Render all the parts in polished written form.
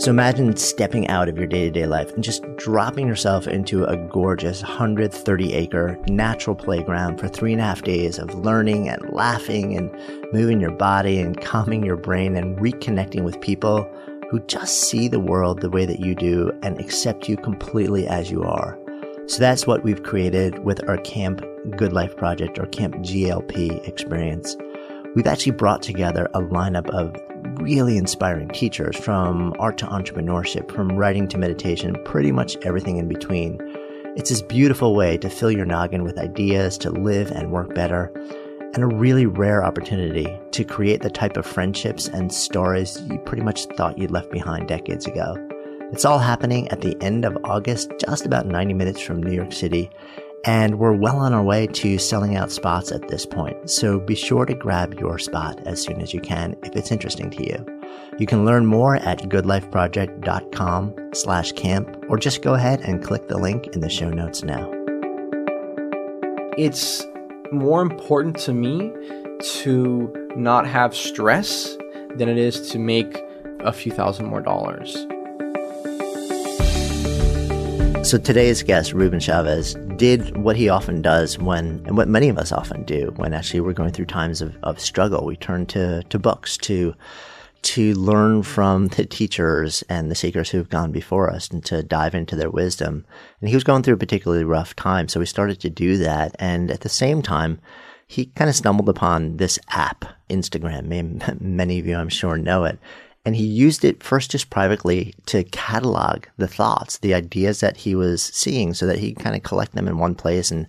So imagine stepping out of your day-to-day life and just dropping yourself into a gorgeous 130-acre natural playground for 3.5 days of learning and laughing and moving your body and calming your brain and reconnecting with people who just see the world the way that you do and accept you completely as you are. So that's what we've created with our Camp Good Life Project or Camp GLP experience. We've actually brought together a lineup of really inspiring teachers, from art to entrepreneurship, from writing to meditation, pretty much everything in between. It's this beautiful way to fill your noggin with ideas to live and work better, and a really rare opportunity to create the type of friendships and stories you pretty much thought you'd left behind decades ago. It's all happening at the end of August, just about 90 minutes from New York City, and we're well on our way to selling out spots at this point, so be sure to grab your spot as soon as you can if it's interesting to you. You can learn more at goodlifeproject.com/camp, or just go ahead and click the link in the show notes now. It's more important to me to not have stress than it is to make a few thousand more dollars. So today's guest, Ruben Chavez, did what he often does when, and what many of us often do when actually we're going through times of struggle. We turn to books to learn from the teachers and the seekers who've gone before us and to dive into their wisdom. And he was going through a particularly rough time, so he started to do that. And at the same time, he kind of stumbled upon this app, Instagram. Many of you, I'm sure, know it. And he used it first just privately to catalog the thoughts, the ideas that he was seeing, so that he could kind of collect them in one place and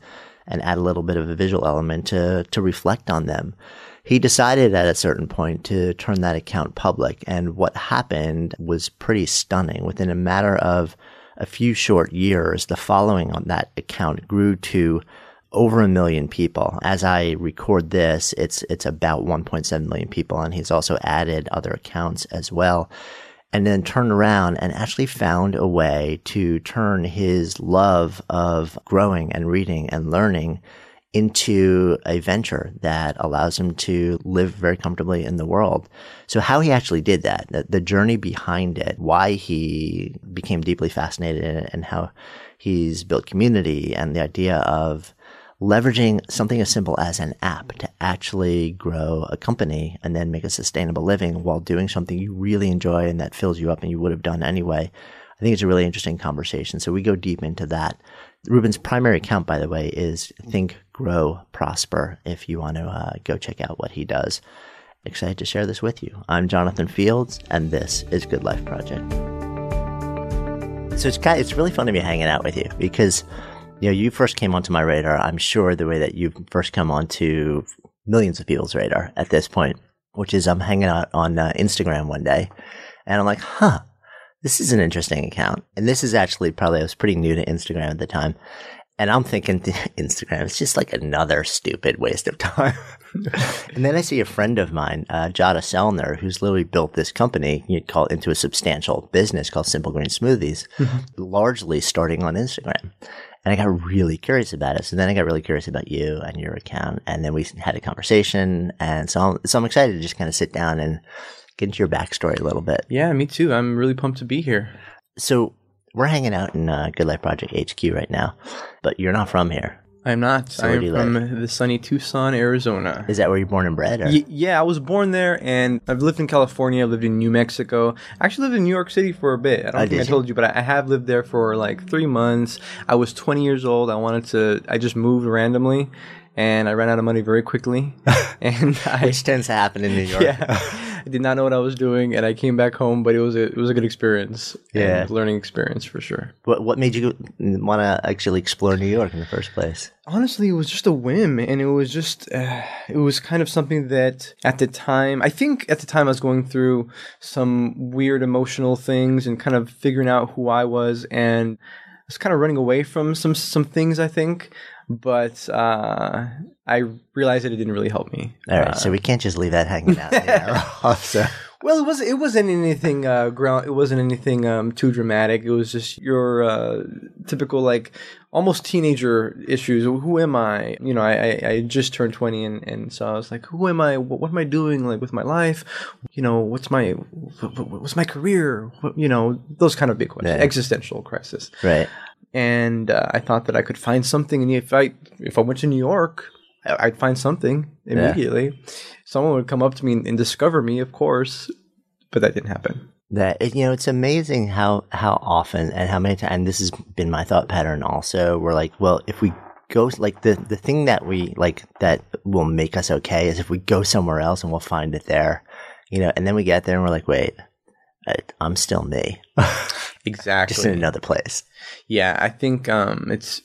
add a little bit of a visual element to reflect on them. He decided at a certain point to turn that account public. And what happened was pretty stunning. Within a matter of a few short years, the following on that account grew to over 1 million people. As I record this, it's about 1.7 million people, and he's also added other accounts as well, and then turned around and actually found a way to turn his love of growing and reading and learning into a venture that allows him to live very comfortably in the world. So how he actually did that, the journey behind it, why he became deeply fascinated in it, and how he's built community, and the idea of leveraging something as simple as an app to actually grow a company and then make a sustainable living while doing something you really enjoy and that fills you up and you would have done anyway. I think it's a really interesting conversation. So we go deep into that. Ruben's primary account, by the way, is Think, Grow, Prosper, if you want to go check out what he does. Excited to share this with you. I'm Jonathan Fields, and this is Good Life Project. So it's really fun to be hanging out with you because you know, you first came onto my radar, I'm sure, the way that you first come onto millions of people's radar at this point, which is I'm hanging out on Instagram one day, and I'm like, huh, this is an interesting account. And this is actually probably, I was pretty new to Instagram at the time, and I'm thinking Instagram is just like another stupid waste of time. And then I see a friend of mine, Jada Sellner, who's literally built this company you'd call into a substantial business called Simple Green Smoothies, largely starting on Instagram. And I got really curious about it. So then I got really curious about you and your account. And then we had a conversation. And so I'm excited to just kind of sit down and get into your backstory a little bit. Yeah, me too. I'm really pumped to be here. So we're hanging out in Good Life Project HQ right now, but you're not from here. I'm not. So I'm from the sunny Tucson, Arizona. Is that where you're born and bred? Or? Yeah, I was born there, and I've lived in California. I've lived in New Mexico. I actually lived in New York City for a bit. I don't think I told you, but I have lived there for like 3 months. I was 20 years old. I just moved randomly, and I ran out of money very quickly. Which tends to happen in New York. Yeah. I did not know what I was doing, and I came back home, but it was a good experience. Yeah, and learning experience for sure. What made you want to actually explore New York in the first place? Honestly, it was just a whim, and it was kind of something that at the time I was going through some weird emotional things and kind of figuring out who I was, and I was kind of running away from some things, I think. But I realized that it didn't really help me. All right, so we can't just leave that hanging out. You know, also. Well, it wasn't anything too dramatic. It was just your typical, like, almost teenager issues. Who am I? You know, I just turned 20, and so I was like, who am I? What am I doing, like, with my life? You know, what's my career? You know, those kind of big questions, right. Existential crisis. Right. And I thought that I could find something, and if I went to New York, I'd find something immediately. Yeah. Someone would come up to me and discover me, of course, but that didn't happen. That, you know, it's amazing how often and how many times this has been my thought pattern also. We're like, well, if we go, like, the thing that we like that will make us okay is if we go somewhere else and we'll find it there, you know, and then we get there and we're like, wait, I'm still me. Exactly. Just in another place. Yeah, I think it's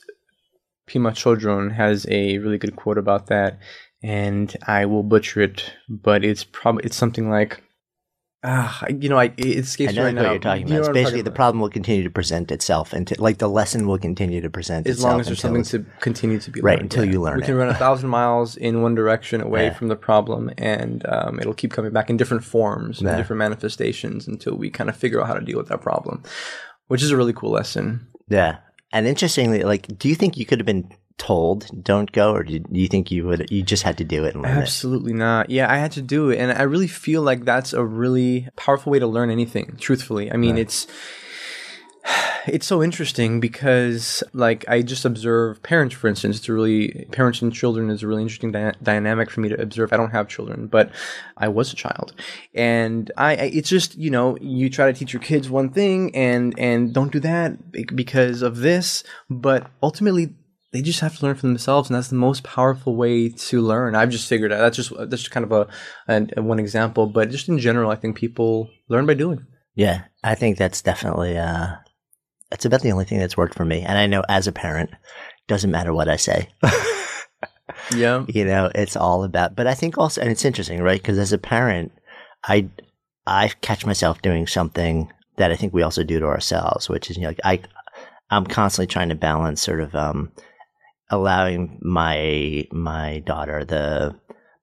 Pima Chodron has a really good quote about that, and I will butcher it, but it's something like, you know, it escapes me right now. I know what you're talking about. Basically, the problem will continue to present itself, until, like, the lesson will continue to present itself. As long as there's something to continue to be learned. Right, until you learn it. We can run 1,000 miles in one direction away from the problem, and it'll keep coming back in different forms and different manifestations until we kind of figure out how to deal with that problem, which is a really cool lesson. Yeah. And interestingly, like, do you think you could have been told don't go, or do you think you just had to do it and learn it? Absolutely not. Yeah, I had to do it. And I really feel like that's a really powerful way to learn anything, truthfully. I mean, it's so interesting because, like, I just observe parents, for instance. Parents and children is a really interesting dynamic for me to observe. I don't have children, but I was a child, and it's just, you know, you try to teach your kids one thing and don't do that because of this, but ultimately they just have to learn for themselves, and that's the most powerful way to learn. I've just figured out that's just kind of a one example, but just in general, I think people learn by doing. Yeah, I think that's definitely that's about the only thing that's worked for me. And I know as a parent, it doesn't matter what I say. Yeah, you know, it's all about. But I think also, and it's interesting, right? Because as a parent, I catch myself doing something that I think we also do to ourselves, which is, you know, like, I'm constantly trying to balance sort of allowing my daughter the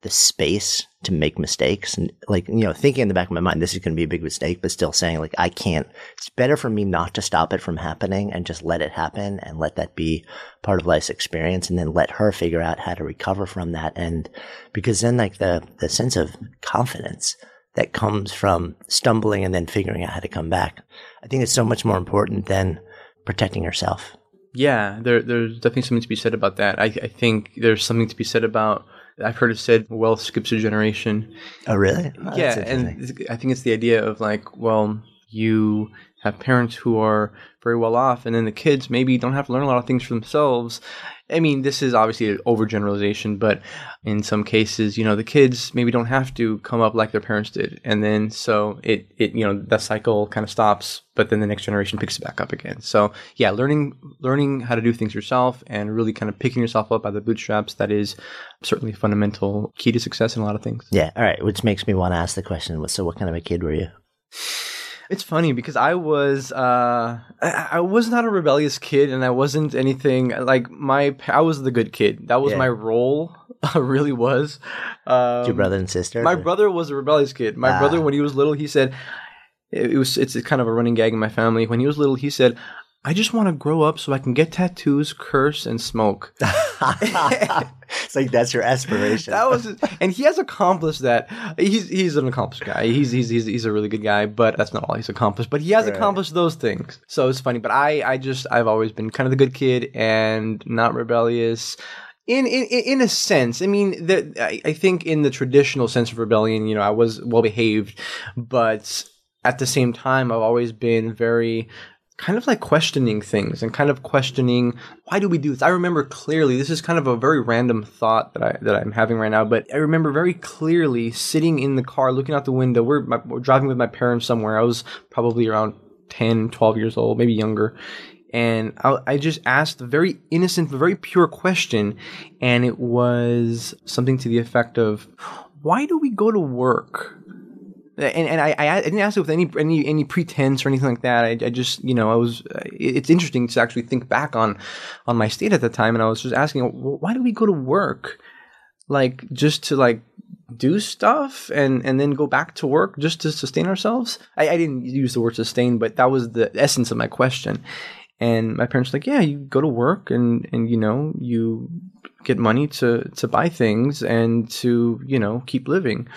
space to make mistakes, and, like, you know, thinking in the back of my mind, this is going to be a big mistake, but still saying, like, I can't, it's better for me not to stop it from happening and just let it happen and let that be part of life's experience, and then let her figure out how to recover from that. And because then, like, the sense of confidence that comes from stumbling and then figuring out how to come back, I think it's so much more important than protecting yourself. Yeah, there's definitely something to be said about that. I think there's something to be said about, I've heard it said, wealth skips a generation. Oh, really? Oh, yeah, and I think it's the idea of, like, well, you have parents who are very well off, and then the kids maybe don't have to learn a lot of things for themselves. I mean, this is obviously an overgeneralization, but in some cases, you know, the kids maybe don't have to come up like their parents did. And then so it you know, that cycle kind of stops, but then the next generation picks it back up again. So yeah, learning how to do things yourself and really kind of picking yourself up by the bootstraps, that is certainly a fundamental key to success in a lot of things. Yeah. All right. Which makes me want to ask the question, so what kind of a kid were you? It's funny because I was I was not a rebellious kid, and I wasn't anything like I was the good kid. That was my role. I really was. Your brother and sister? My brother was a rebellious kid. My brother, when he was little, he said it's kind of a running gag in my family. When he was little, he said, I just want to grow up so I can get tattoos, curse, and smoke. It's like, that's your aspiration. That was, and he has accomplished that. He's an accomplished guy. He's a really good guy, but that's not all he's accomplished. But he has accomplished those things. So it's funny. But I've always been kind of the good kid and not rebellious. In a sense, I mean, I think in the traditional sense of rebellion, you know, I was well behaved, but at the same time, I've always been very kind of like questioning things and kind of questioning, why do we do this? I remember clearly, this is kind of a very random thought that I'm having right now, but I remember very clearly sitting in the car, looking out the window. We're driving with my parents somewhere. I was probably around 10, 12 years old, maybe younger. And I just asked a very innocent, very pure question. And it was something to the effect of, why do we go to work? And I didn't ask it with any pretense or anything like that. I just, you know, it's interesting to actually think back on my state at the time. And I was just asking, why do we go to work? Like, just to, like, do stuff and then go back to work just to sustain ourselves? I didn't use the word sustain, but that was the essence of my question. And my parents were like, yeah, you go to work and you know, you get money to buy things and to, you know, keep living.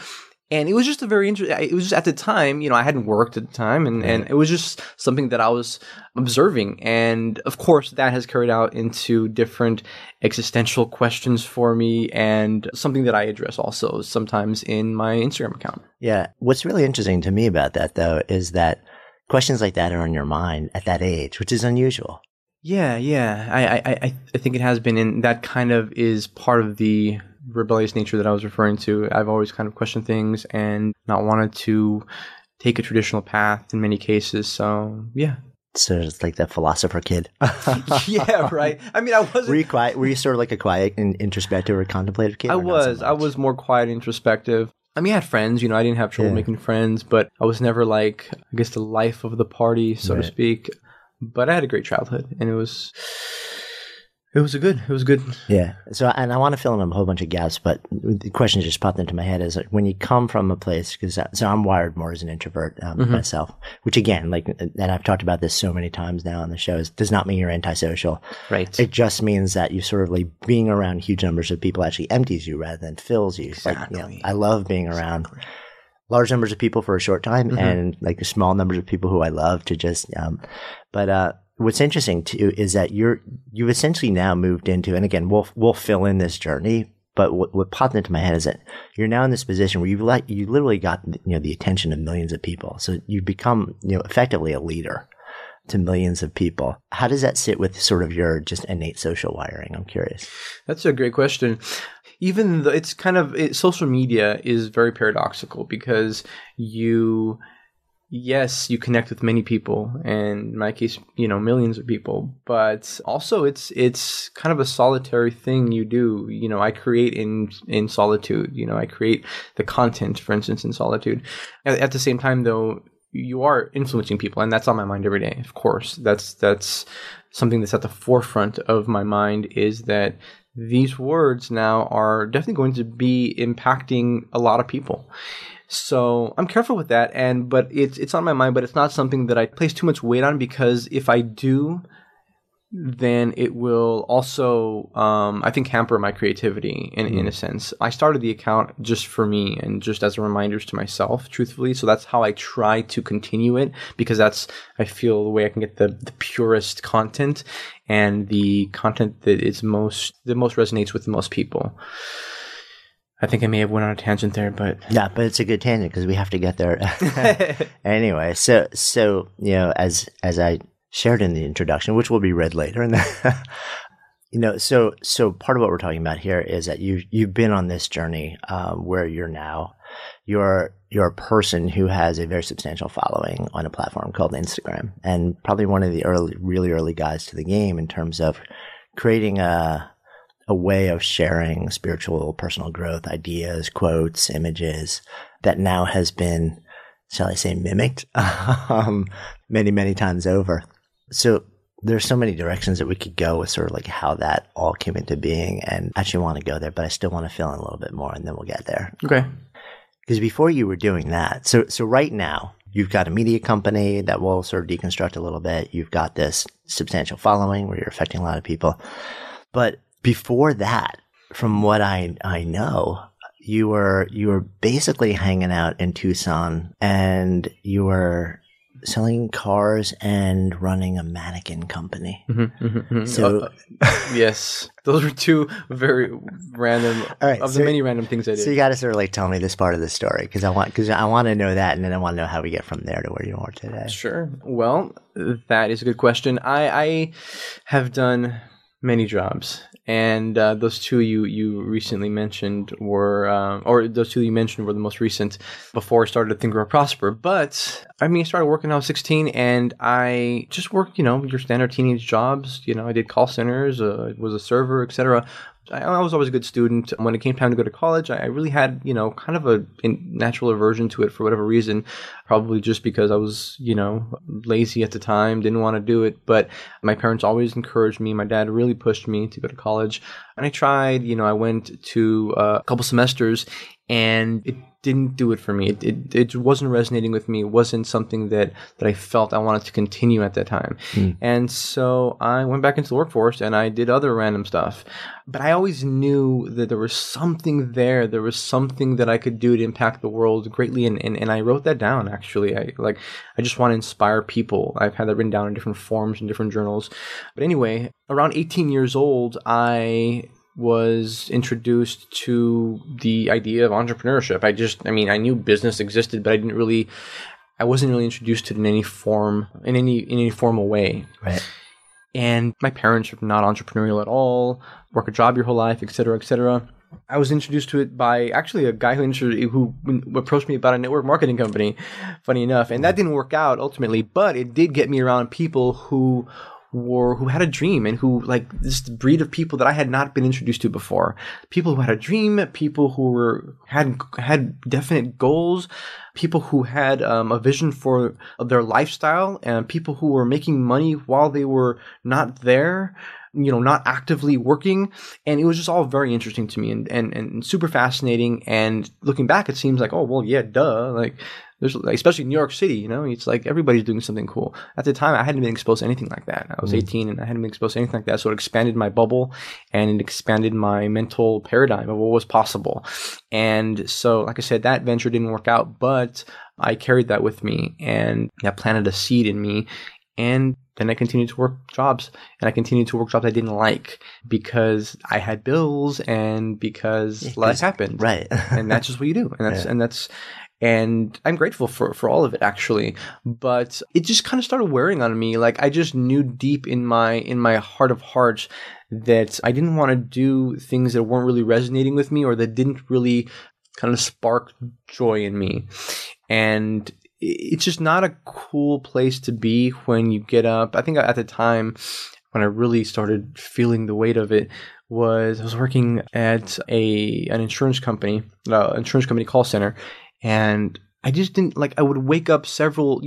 And it was just a very interesting, it was just at the time, you know, I hadn't worked at the time and it was just something that I was observing. And of course that has carried out into different existential questions for me, and something that I address also sometimes in my Instagram account. Yeah. What's really interesting to me about that though, is that questions like that are on your mind at that age, which is unusual. Yeah. Yeah. I think it has been, and that kind of is part of the rebellious nature that I was referring to. I've always kind of questioned things and not wanted to take a traditional path in many cases. So, yeah. So it's like that philosopher kid. Yeah, right. I mean, I wasn't. Were you quiet? Were you sort of like a quiet and introspective or contemplative kid? I was more quiet and introspective. I mean, I had friends, you know, I didn't have trouble making friends, but I was never like, I guess, the life of the party, so to speak. But I had a great childhood and it was good. Yeah. So, and I want to fill in a whole bunch of gaps, but the question just popped into my head is like, when you come from a place, because so I'm wired more as an introvert myself, which again, like, and I've talked about this so many times now on the show, does not mean you're antisocial. Right. It just means that you sort of like being around huge numbers of people actually empties you rather than fills you. Exactly. Like, you know, I love being around large numbers of people for a short time and like the small numbers of people who I love to just, what's interesting too is that you've essentially now moved into, and again, we'll fill in this journey, but what popped into my head is that you're now in this position where you literally got, you know, the attention of millions of people. So you've become, you know, effectively a leader to millions of people. How does that sit with sort of your just innate social wiring? I'm curious. That's a great question. Even though it's kind of, social media is very paradoxical because yes, you connect with many people, and in my case, you know, millions of people, but also it's kind of a solitary thing you do. You know, I create in solitude, you know, I create the content, for instance, in solitude. At the same time though, you are influencing people, and that's on my mind every day. Of course, that's something that's at the forefront of my mind, is that these words now are definitely going to be impacting a lot of people. So I'm careful with that, but it's on my mind, but it's not something that I place too much weight on, because if I do, then it will also, I think, hamper my creativity in a sense. I started the account just for me and just as a reminder to myself, truthfully. So that's how I try to continue it, because that's, I feel, the way I can get the purest content and the content that is that most resonates with the most people. I think I may have went on a tangent there, but... Yeah, but it's a good tangent because we have to get there. Anyway, so you know, as I shared in the introduction, which will be read later, and you know, so part of what we're talking about here is that you've been on this journey where you're now, you're a person who has a very substantial following on a platform called Instagram, and probably one of the really early guys to the game in terms of creating a way of sharing spiritual, personal growth, ideas, quotes, images that now has been, shall I say, mimicked many, many times over. So there's so many directions that we could go with sort of like how that all came into being, and I actually want to go there, but I still want to fill in a little bit more and then we'll get there. Okay. Because before you were doing that, so right now you've got a media company that will sort of deconstruct a little bit. You've got this substantial following where you're affecting a lot of people. But before that, from what I know, you were basically hanging out in Tucson, and you were selling cars and running a mannequin company. So yes, those were two very random the many random things I did. So you got to sort of like tell me this part of the story, because I want to know that, and then I want to know how we get from there to where you are today. Sure. Well, that is a good question. I have done many jobs. And those two you recently mentioned were, the most recent before I started Think Grow Prosper. But I mean, I started working when I was 16, and I just worked, you know, your standard teenage jobs. You know, I did call centers, was a server, etc. I was always a good student. When it came time to go to college, I really had, you know, kind of a natural aversion to it for whatever reason, probably just because I was, you know, lazy at the time, didn't want to do it. But my parents always encouraged me. My dad really pushed me to go to college. And I tried, you know, I went to a couple semesters and it didn't do it for me. It wasn't resonating with me. It wasn't something that I felt I wanted to continue at that time. And so I went back into the workforce and I did other random stuff. But I always knew that there was something there. There was something that I could do to impact the world greatly. And I wrote that down, actually. I just want to inspire people. I've had that written down in different forms and different journals. But anyway, around 18 years old, I was introduced to the idea of entrepreneurship. I knew business existed, but I wasn't really introduced to it in any formal way. Right. And my parents are not entrepreneurial at all, work a job your whole life, et cetera, et cetera. I was introduced to it by actually a guy who approached me about a network marketing company, funny enough. And that didn't work out ultimately, but it did get me around people who had a dream and who, like, this breed of people that I had not been introduced to before. People who had a dream, people who had definite goals, people who had a vision for their lifestyle, and people who were making money while they were not there, not actively working. And it was just all very interesting to me and super fascinating. And looking back, it seems like, oh, well, yeah, duh. Like, especially in New York City, it's like everybody's doing something cool. At the time, I hadn't been exposed to anything like that. I was 18 and I hadn't been exposed to anything like that. So it expanded my bubble and it expanded my mental paradigm of what was possible. And so, like I said, that venture didn't work out, but I carried that with me and that planted a seed in me. And then I continued to work jobs, I didn't like, because I had bills and because life happened. Right. And that's just what you do. And I'm grateful for all of it, actually, but it just kind of started wearing on me. Like, I just knew deep in my heart of hearts that I didn't want to do things that weren't really resonating with me or that didn't really kind of spark joy in me. And it's just not a cool place to be when you get up. I think at the time when I really started feeling the weight of it, was I was working at an insurance company call center. And I just didn't I would wake up several,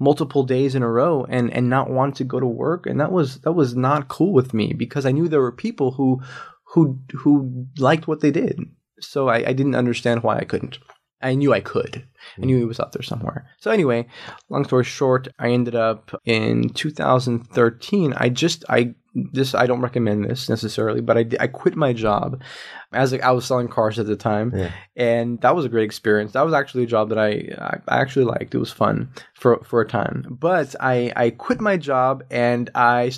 multiple days in a row and not want to go to work. And that was not cool with me, because I knew there were people who liked what they did. So I didn't understand why I couldn't. I knew I could. I knew it was out there somewhere. So anyway, long story short, I ended up in 2013. I don't recommend this necessarily, but I quit my job. I was selling cars at the time, and that was a great experience. That was actually a job that I actually liked. It was fun for a time. But I quit my job and I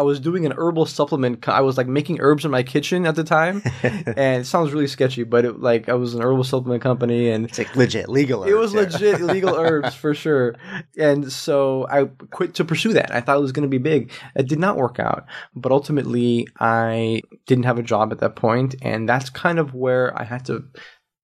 was doing an herbal supplement. I was making herbs in my kitchen at the time, and it sounds really sketchy, but I was an herbal supplement company, and it's legit legal. It was legit legal herbs for sure. And so I quit to pursue that. I thought it was going to be big. It did not work out. But ultimately, I didn't have a job at that point, and that's kind of where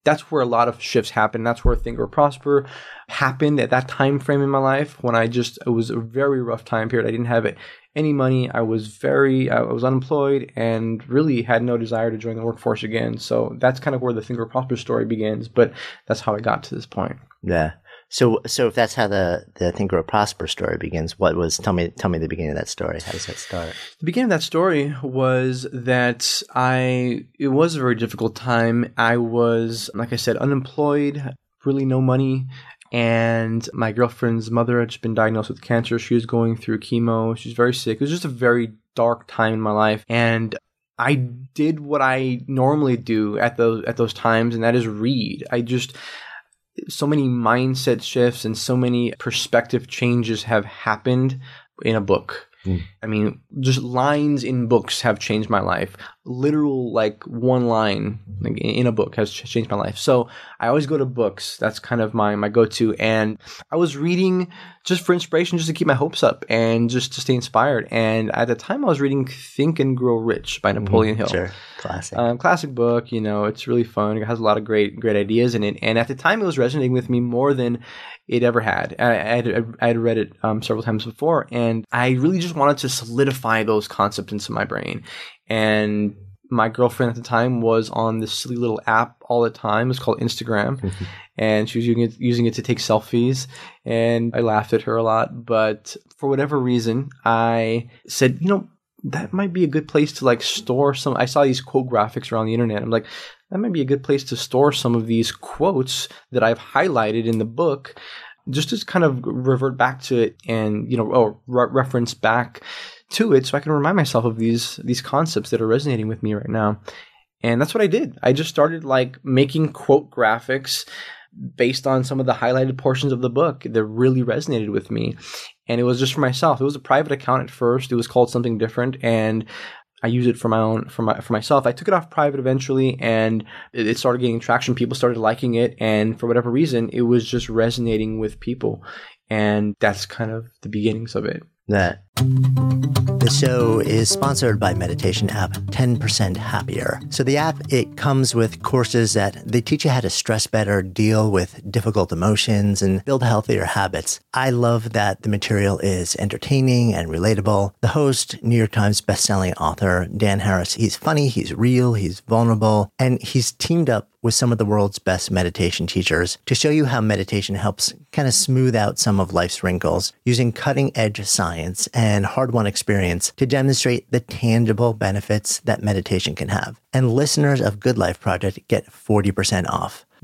that's where a lot of shifts happened. That's where Think Grow Prosper happened, at that time frame in my life, when it was a very rough time period. I didn't have any money. I was unemployed and really had no desire to join the workforce again. So that's kind of where the Think Grow Prosper story begins, but that's how I got to this point. Yeah. So if that's how the Think Grow Prosper story begins, tell me the beginning of that story. How does that start? The beginning of that story was that it was a very difficult time. I was, like I said, unemployed, really no money. And my girlfriend's mother had just been diagnosed with cancer. She was going through chemo. She was very sick. It was just a very dark time in my life. And I did what I normally do at those times, and that is read. So many mindset shifts and so many perspective changes have happened in a book. I mean, just lines in books have changed my life. Literal, one line in a book has changed my life. So I always go to books. That's kind of my go-to. And I was reading just for inspiration, just to keep my hopes up and just to stay inspired. And at the time, I was reading Think and Grow Rich by Napoleon Hill. Sure, classic. Classic book. It's really fun. It has a lot of great, great ideas in it. And at the time, it was resonating with me more than it ever had. I had read it several times before, and I really just wanted to solidify those concepts into my brain. And my girlfriend at the time was on this silly little app all the time. It's called Instagram, and she was using it to take selfies. And I laughed at her a lot, but for whatever reason, I said, that might be a good place to like store some. I saw these quote graphics around the internet. I'm like, that might be a good place to store some of these quotes that I've highlighted in the book, just to kind of revert back to it and, you know, or reference back to it, so I can remind myself of these concepts that are resonating with me right now. And that's what I did. I just started like making quote graphics based on some of the highlighted portions of the book that really resonated with me. And it was just for myself. It was a private account at first. It was called something different, and I used it for my own, for myself. I took it off private eventually, and it started getting traction. People started liking it, and for whatever reason, it was just resonating with people. And that's kind of the beginnings of it. The show is sponsored by meditation app 10% Happier. So the app, it comes with courses that they teach you how to stress better, deal with difficult emotions, and build healthier habits. I love that the material is entertaining and relatable. The host, New York Times bestselling author Dan Harris, he's funny, he's real, he's vulnerable, and he's teamed up with some of the world's best meditation teachers to show you how meditation helps kind of smooth out some of life's wrinkles using cutting-edge science and hard-won experience to demonstrate the tangible benefits that meditation can have. And listeners of Good Life Project get 40% off.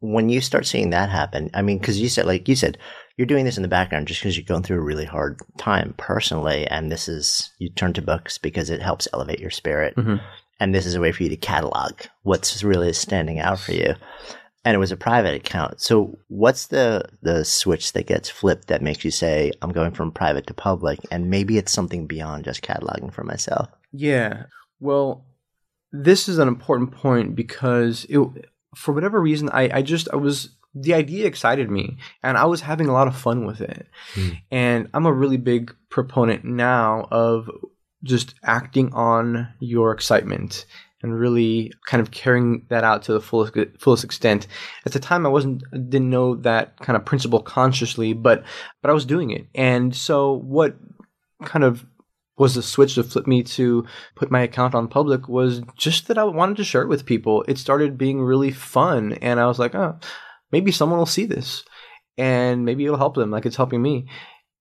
when you start seeing that happen, I mean, because you said, you're doing this in the background just because you're going through a really hard time personally. And this is, you turn to books because it helps elevate your spirit. Mm-hmm. And this is a way for you to catalog what's really standing out for you. And it was a private account. So what's the switch that gets flipped that makes you say, I'm going from private to public? And maybe it's something beyond just cataloging for myself. Yeah. Well, this is an important point because for whatever reason, the idea excited me and I was having a lot of fun with it. And I'm a really big proponent now of just acting on your excitement and really kind of carrying that out to the fullest extent. At the time, I didn't know that kind of principle consciously, but I was doing it. And so what kind of was the switch that flipped me to put my account on public was just that I wanted to share it with people. It started being really fun. And I was like, oh, maybe someone will see this and maybe it'll help them like it's helping me.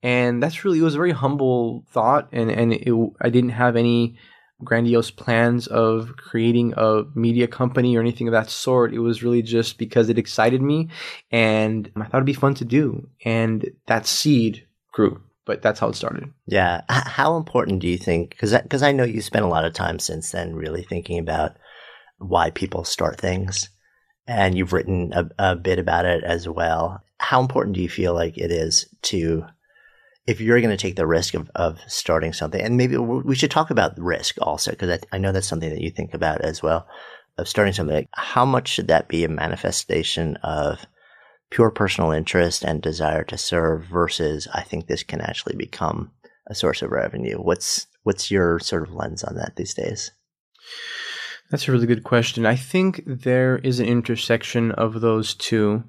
And that's really, it was a very humble thought. I didn't have any grandiose plans of creating a media company or anything of that sort. It was really just because it excited me and I thought it'd be fun to do. And that seed grew. But that's how it started. Yeah. How important do you think, because I know you spent a lot of time since then really thinking about why people start things, and you've written a bit about it as well. How important do you feel like it is to, if you're going to take the risk of starting something, and maybe we should talk about risk also, because I know that's something that you think about as well, of starting something. Like, how much should that be a manifestation of pure personal interest and desire to serve versus I think this can actually become a source of revenue? What's your sort of lens on that these days? That's a really good question. I think there is an intersection of those two,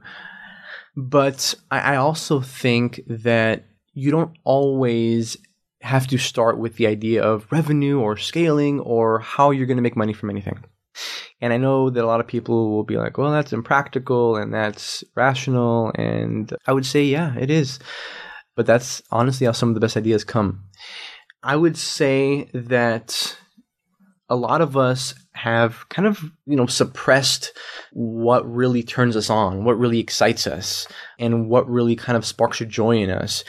but I also think that you don't always have to start with the idea of revenue or scaling or how you're going to make money from anything. And I know that a lot of people will be like, well, that's impractical and that's irrational. And I would say, yeah, it is. But that's honestly how some of the best ideas come. I would say that a lot of us have kind of, suppressed what really turns us on, what really excites us, and what really kind of sparks a joy in us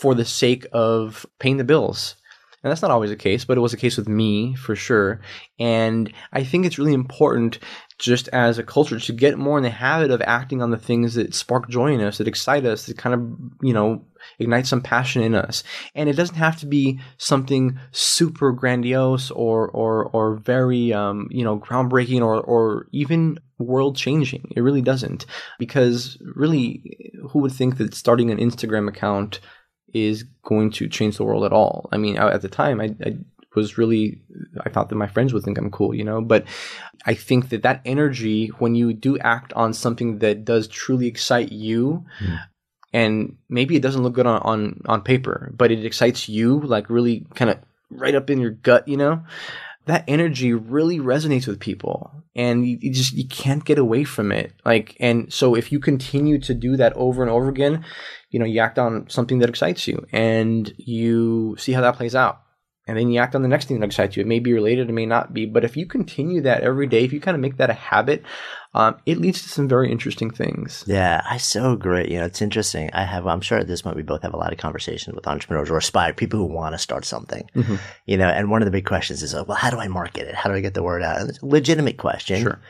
for the sake of paying the bills. And that's not always the case, but it was the case with me for sure. And I think it's really important just as a culture to get more in the habit of acting on the things that spark joy in us, that excite us, that kind of, ignite some passion in us. And it doesn't have to be something super grandiose or very, groundbreaking or even world-changing. It really doesn't, because really, who would think that starting an Instagram account is going to change the world at all? I mean, at the time, I thought that my friends would think I'm cool, but I think that energy, when you do act on something that does truly excite you, and maybe it doesn't look good on paper, but it excites you, like really kind of right up in your gut, that energy really resonates with people, and you can't get away from it. And so if you continue to do that over and over again, you act on something that excites you and you see how that plays out. And then you act on the next thing that excites you. It may be related, it may not be. But if you continue that every day, if you kind of make that a habit, it leads to some very interesting things. Yeah, I so agree. It's interesting. I'm sure at this point we both have a lot of conversations with entrepreneurs or aspired people who want to start something. Mm-hmm. And one of the big questions is, how do I market it? How do I get the word out? And it's a legitimate question. Sure.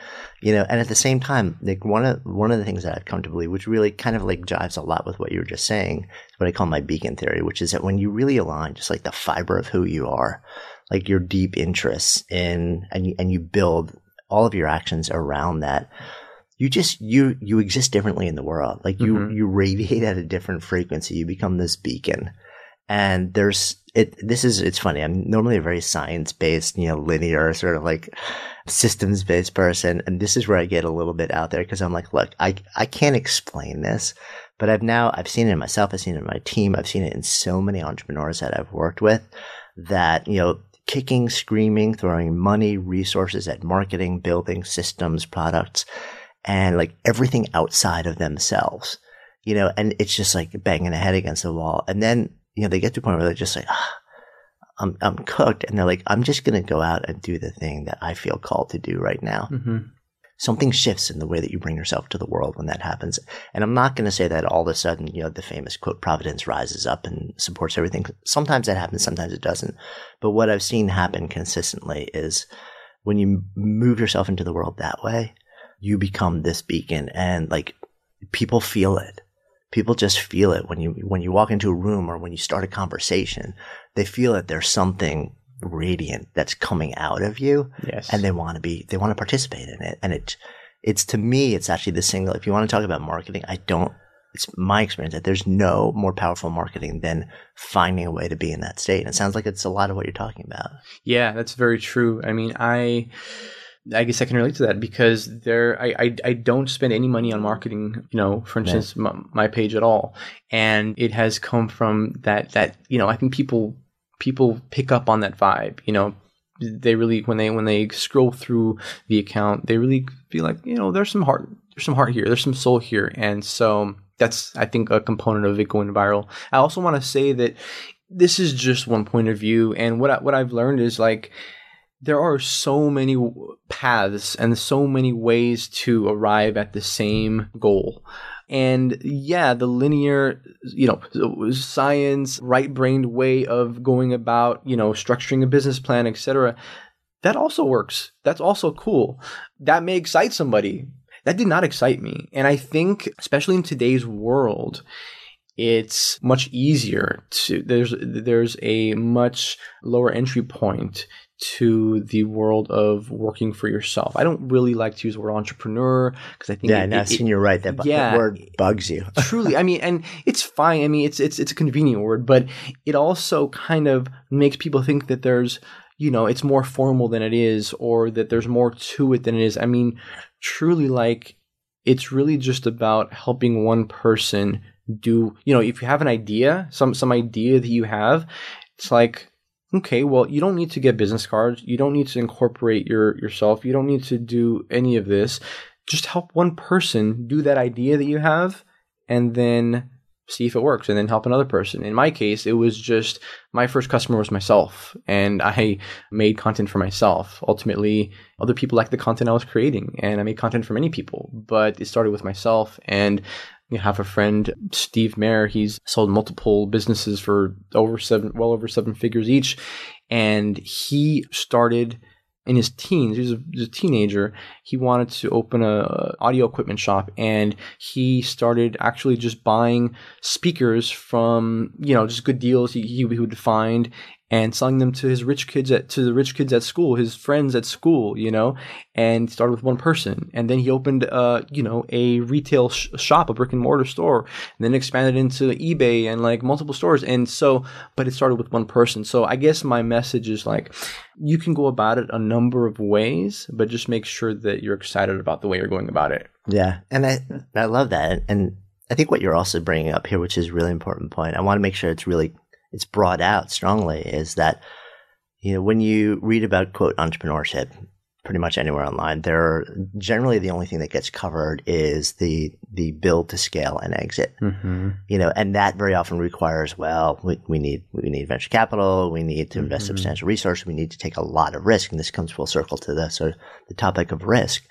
And at the same time, like one of the things that I've come to believe, which really kind of like jives a lot with what you were just saying, is what I call my beacon theory, which is that when you really align just like the fiber of who you are, like your deep interests in, and you build all of your actions around that, you exist differently in the world. Like you radiate at a different frequency. You become this beacon. And it's funny. I'm normally a very science-based, linear sort of like systems-based person. And this is where I get a little bit out there, because I'm like, look, I can't explain this, but I've seen it in myself. I've seen it in my team. I've seen it in so many entrepreneurs that I've worked with that, kicking, screaming, throwing money, resources at marketing, building systems, products, and like everything outside of themselves, and it's just like banging a head against the wall. And then, they get to a point where they're just like, I'm cooked. And they're like, I'm just going to go out and do the thing that I feel called to do right now. Mm-hmm. Something shifts in the way that you bring yourself to the world when that happens. And I'm not going to say that all of a sudden, the famous quote, providence rises up and supports everything. Sometimes that happens, sometimes it doesn't. But what I've seen happen consistently is when you move yourself into the world that way, you become this beacon, and like people feel it. People just feel it when you walk into a room or when you start a conversation. They feel it. There's something radiant that's coming out of you. Yes. And they want to participate in it. And it's to me, it's actually the single, if you want to talk about marketing, it's my experience that there's no more powerful marketing than finding a way to be in that state. And it sounds like it's a lot of what you're talking about. Yeah, that's very true. I mean, I guess I can relate to that, because I don't spend any money on marketing, for instance, yeah, my page at all. And it has come from that, I think people pick up on that vibe, they really, when they scroll through the account, they really feel like, there's some heart here, there's some soul here. And so that's, I think, a component of it going viral. I also want to say that this is just one point of view. And what I've learned is like, there are so many paths and so many ways to arrive at the same goal. And yeah, the linear, science, right-brained way of going about, structuring a business plan, etc., that also works. That's also cool. That may excite somebody. That did not excite me. And I think, especially in today's world, it's much easier to, there's a much lower entry point to the world of working for yourself. I don't really like to use the word entrepreneur, because I think you're right. That word bugs you. Truly. I mean, and it's fine. I mean, it's a convenient word, but it also kind of makes people think that there's, it's more formal than it is, or that there's more to it than it is. I mean, truly, like, it's really just about helping one person do, if you have an idea, some idea that you have, It's like, okay, well, you don't need to get business cards. You don't need to incorporate yourself. You don't need to do any of this. Just help one person do that idea that you have and then see if it works, and then help another person. In my case, it was just my first customer was myself, and I made content for myself. Ultimately, other people liked the content I was creating, and I made content for many people, but it started with myself. And you have a friend, Steve Mayer, he's sold multiple businesses for well over seven figures each. And he started in his teens, he was a teenager. He wanted to open an audio equipment shop, and he started actually just buying speakers from, just good deals he would find, and selling them to the rich kids at school, his friends at school, and started with one person. And then he opened, a retail shop, a brick and mortar store, and then expanded into eBay and multiple stores. And so, but it started with one person. So I guess my message is you can go about it a number of ways, but just make sure that you're excited about the way you're going about it. Yeah. And I love that. And I think what you're also bringing up here, which is a really important point, I want to make sure it's brought out strongly, is that, when you read about, quote, entrepreneurship, pretty much anywhere online, there are generally the only thing that gets covered is the build to scale and exit, and that very often requires, we need venture capital, we need to invest substantial resources, we need to take a lot of risk. And this comes full circle to the topic of risk.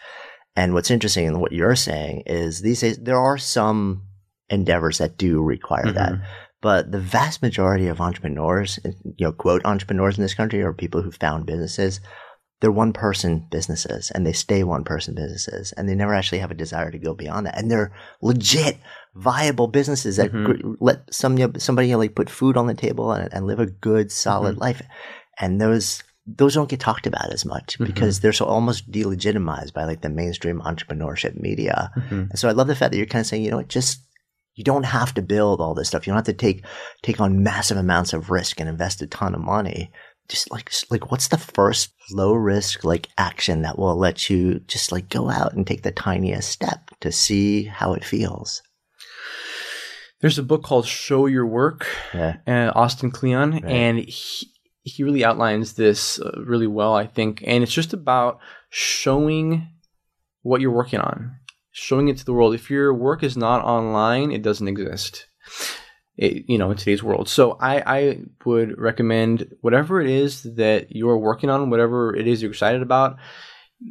And what's interesting in what you're saying is these days, there are some endeavors that do require that. But the vast majority of entrepreneurs, quote entrepreneurs in this country, or people who found businesses, they're one-person businesses, and they stay one-person businesses, and they never actually have a desire to go beyond that. And they're legit, viable businesses that let somebody put food on the table and live a good, solid life. And those don't get talked about as much because they're so almost delegitimized by the mainstream entrepreneurship media. And so I love the fact that you're kind of saying, you don't have to build all this stuff. You don't have to take on massive amounts of risk and invest a ton of money. Just what's the first low risk action that will let you just go out and take the tiniest step to see how it feels? There's a book called Show Your Work, Austin Kleon, and he really outlines this really well, I think. And it's just about showing what you're working on. Showing it to the world. If your work is not online, it doesn't exist, in today's world. So I would recommend whatever it is that you're working on, whatever it is you're excited about,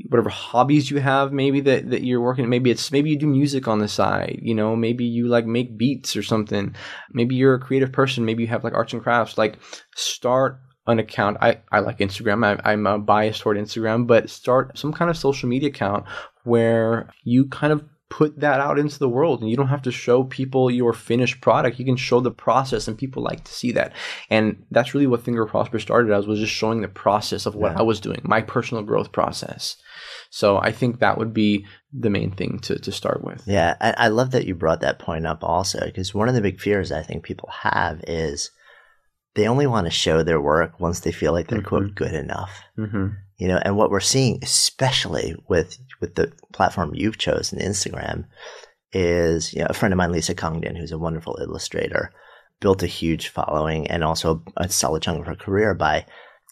whatever hobbies you have, maybe that you're working. Maybe you do music on the side. Maybe you make beats or something. Maybe you're a creative person. Maybe you have arts and crafts. Start an account. I like Instagram. I'm biased toward Instagram, but start some kind of social media account where you kind of put that out into the world, and you don't have to show people your finished product. You can show the process, and people like to see that. And that's really what Think Grow Prosper started as, was just showing the process of what I was doing, my personal growth process. So I think that would be the main thing to start with. Yeah. I love that you brought that point up also, because one of the big fears I think people have is they only want to show their work once they feel like they're quote good enough. And what we're seeing, especially with the platform you've chosen, Instagram, is a friend of mine, Lisa Congdon, who's a wonderful illustrator, built a huge following and also a solid chunk of her career by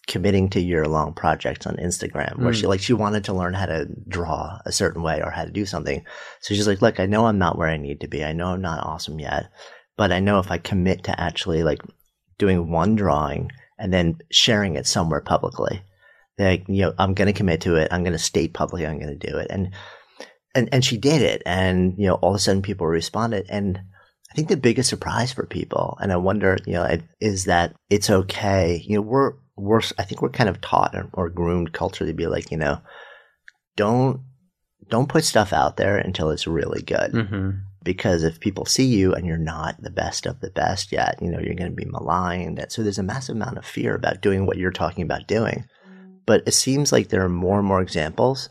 committing to year-long projects on Instagram, where she wanted to learn how to draw a certain way or how to do something. So she's look, I know I'm not where I need to be. I know I'm not awesome yet, but I know if I commit to actually doing one drawing and then sharing it somewhere publicly, I'm going to commit to it. I'm going to state publicly I'm going to do it. And she did it. And, all of a sudden people responded. And I think the biggest surprise for people, and I wonder, is that it's okay. I think we're kind of taught or groomed culturally to be don't put stuff out there until it's really good. Because if people see you and you're not the best of the best yet, you're going to be maligned. So there's a massive amount of fear about doing what you're talking about doing. But it seems like there are more and more examples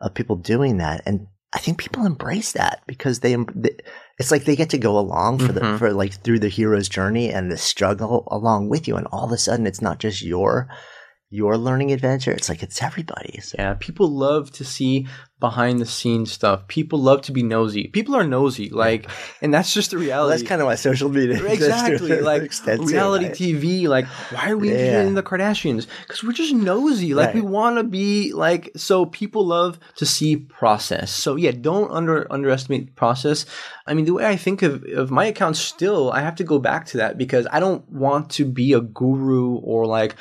of people doing that. And I think people embrace that because they get to go along for through the hero's journey and the struggle along with you. And all of a sudden, it's not just your your learning adventure. It's like, it's everybody's. Yeah, people love to see behind the scenes stuff. People love to be nosy. People are nosy, like, and that's just the reality. Well, that's kind of why social media exactly like reality right? TV. Like, why are we interested in the Kardashians? Because we're just nosy. Like, we want to be like. So people love to see process. So yeah, don't underestimate process. I mean, the way I think of my account, still, I have to go back to that because I don't want to be a guru or like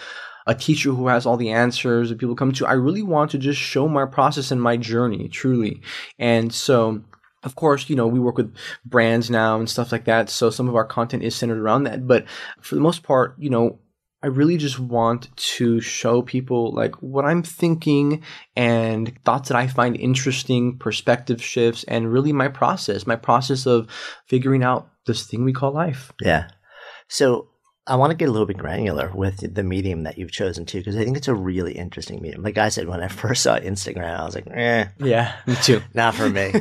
a teacher who has all the answers that people come to. I really want to just show my process and my journey, truly. And so, of course, you know, we work with brands now and stuff like that. So some of our content is centered around that. But for the most part, you know, I really just want to show people like what I'm thinking and thoughts that I find interesting, perspective shifts, and really my process of figuring out this thing we call life. Yeah. So I want to get a little bit granular with the medium that you've chosen too, because I think it's a really interesting medium. Like I said, when I first saw Instagram, I was like, eh. Yeah, me too. Not for me.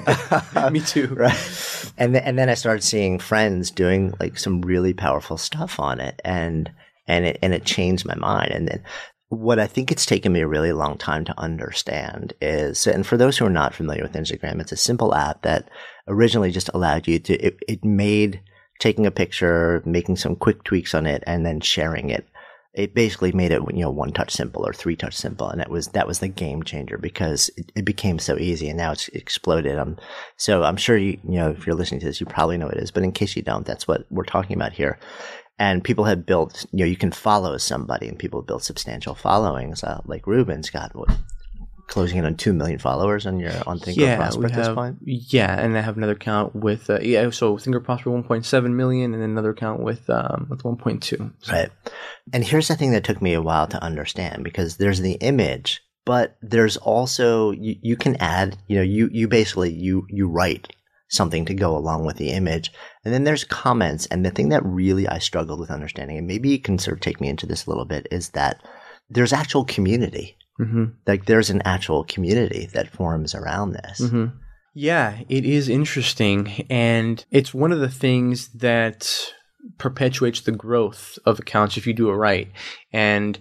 Me too. Right. And then I started seeing friends doing like some really powerful stuff on it, and it changed my mind. And then what I think it's taken me a really long time to understand is, and for those who are not familiar with Instagram, it's a simple app that originally just allowed you to, it made taking a picture, making some quick tweaks on it, and then sharing it. It basically made it, you know, one touch simple or three touch simple. And that was the game changer because it became so easy, and now it's exploded. So I'm sure you know, if you're listening to this, you probably know what it is, but in case you don't, that's what we're talking about here. And people have built, you know, you can follow somebody, and people have built substantial followings, like Ruben's got closing in on 2 million followers on Think Grow Prosper at this point? Yeah, and I have another account with, so Think Grow Prosper 1.7 million and another account with 1.2. So. Right. And here's the thing that took me a while to understand, because there's the image, but there's also, you can add, you know, you basically, you write something to go along with the image. And then there's comments. And the thing that really I struggled with understanding, and maybe you can sort of take me into this a little bit, is that there's actual community. Mm-hmm. Like there's an actual community that forms around this. Mm-hmm. Yeah, it is interesting. And it's one of the things that perpetuates the growth of accounts if you do it right. And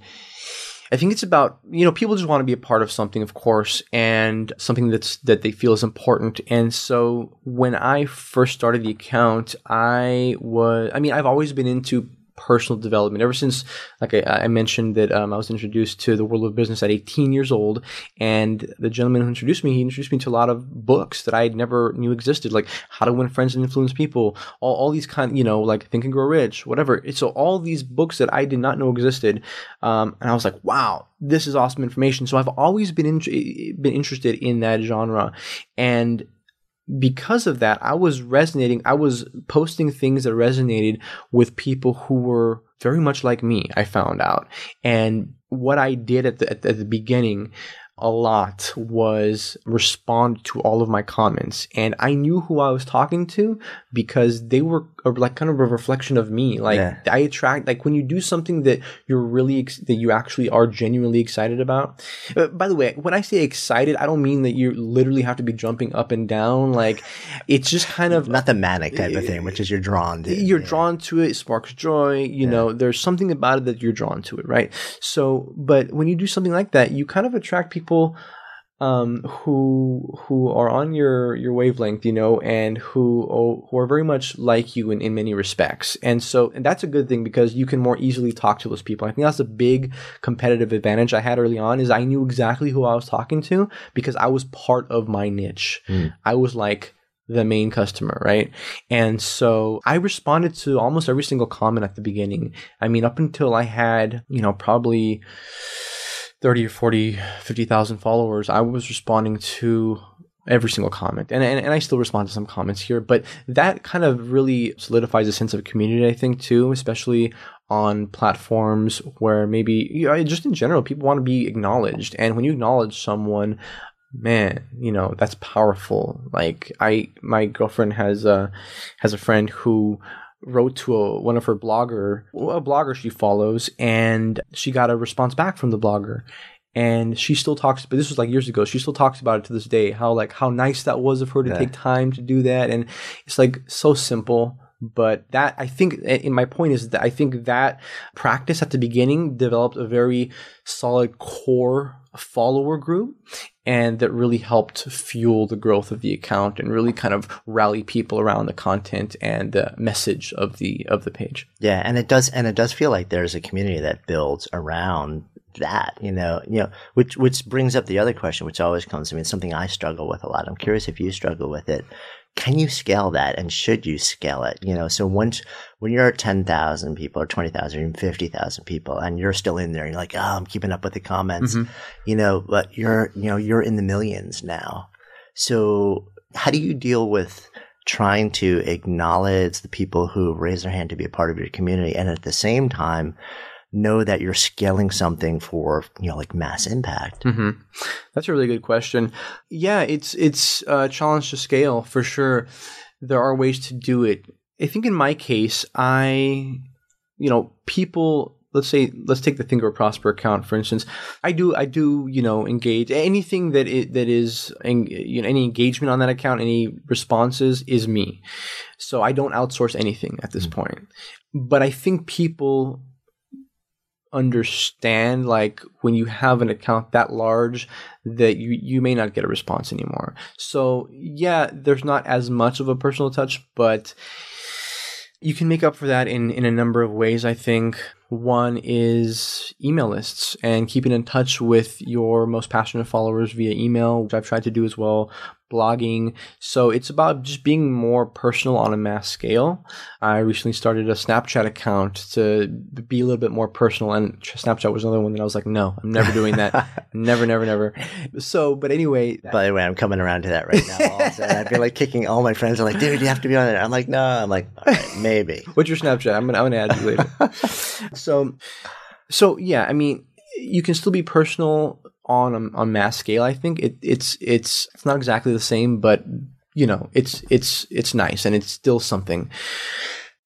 I think it's about, you know, people just want to be a part of something, of course, and something that they feel is important. And so when I first started the account, I've always been into personal development ever since, like I mentioned that I was introduced to the world of business at 18 years old, and the gentleman who introduced me, he introduced me to a lot of books that I never knew existed, like How to Win Friends and Influence People, all these kind, you know, like Think and Grow Rich, whatever. So all these books that I did not know existed, and I was like, wow, this is awesome information. So I've always been interested in that genre, and because of that, I was posting things that resonated with people who were very much like me, I found out. And what I did at the beginning a lot was respond to all of my comments. And I knew who I was talking to because they were like kind of a reflection of me. Like I attract, like when you do something that you're that you actually are genuinely excited about. By the way, when I say excited, I don't mean that you literally have to be jumping up and down. Like it's just kind of not the manic type of thing, which is you're drawn to it. You're drawn to it. It sparks joy. You know, there's something about it that you're drawn to it. Right. So, but when you do something like that, you kind of attract people who are on your wavelength, you know, and who are very much like you in many respects. And so, and that's a good thing because you can more easily talk to those people. I think that's a big competitive advantage I had early on, is I knew exactly who I was talking to because I was part of my niche. Mm. I was like the main customer, right? And so I responded to almost every single comment at the beginning. I mean, up until I had, you know, probably 30 or 40, 50,000 followers, I was responding to every single comment. And I still respond to some comments here, but that kind of really solidifies a sense of community, I think, too, especially on platforms where maybe, you know, just in general, people want to be acknowledged. And when you acknowledge someone, man, you know, that's powerful. Like my girlfriend has a friend who wrote to one of her a blogger she follows, and she got a response back from the blogger. And she still talks, but this was like years ago, she still talks about it to this day, how nice that was of her to take time to do that. And it's like so simple, But that, I think, and my point is that I think that practice at the beginning developed a very solid core follower group, and that really helped fuel the growth of the account and really kind of rally people around the content and the message of the page. Yeah, and it does feel like there's a community that builds around that, you know, which brings up the other question, which always comes to me. It's something I struggle with a lot. I'm curious if you struggle with it. Can you scale that, and should you scale it? You know, so once when you're at 10,000 people or 20,000 or even 50,000 people, and you're still in there, and you're like, oh, I'm keeping up with the comments, you know, but you're in the millions now. So how do you deal with trying to acknowledge the people who raise their hand to be a part of your community, and at the same time know that you're scaling something for, you know, like mass impact? That's a really good question. Yeah, it's a challenge to scale for sure. There are ways to do it. I think in my case, people, let's take the Think Grow Prosper account, for instance. I do, engage anything that is any engagement on that account, any responses is me. So I don't outsource anything at this point, but I think people understand, like, when you have an account that large, that you may not get a response anymore. So yeah, there's not as much of a personal touch, but you can make up for that in a number of ways, I think. One is email lists and keeping in touch with your most passionate followers via email, which I've tried to do as well, blogging. So it's about just being more personal on a mass scale. I recently started a Snapchat account to be a little bit more personal, and Snapchat was another one that I was like, no, I'm never doing that. never. So, but anyway. By the way, I'm coming around to that right now. Also, and I feel like kicking all my friends. I'm like, dude, you have to be on it. I'm like, no. I'm like, all right, maybe. What's your Snapchat? I'm gonna add you later. So yeah, I mean, you can still be personal on mass scale. I think it's not exactly the same, but it's nice, and it's still something.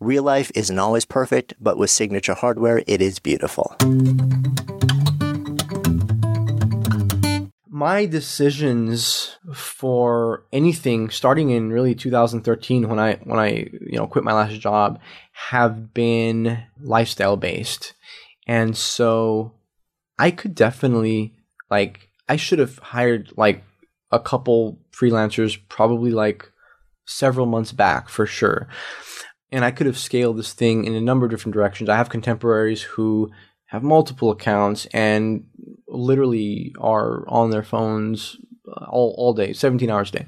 Real life isn't always perfect, but with Signature Hardware, it is beautiful. My decisions for anything, starting in really 2013, when I quit my last job, have been lifestyle based, and so I could definitely, like, I should have hired like a couple freelancers probably like several months back for sure. And I could have scaled this thing in a number of different directions. I have contemporaries who have multiple accounts and literally are on their phones all day, 17 hours a day,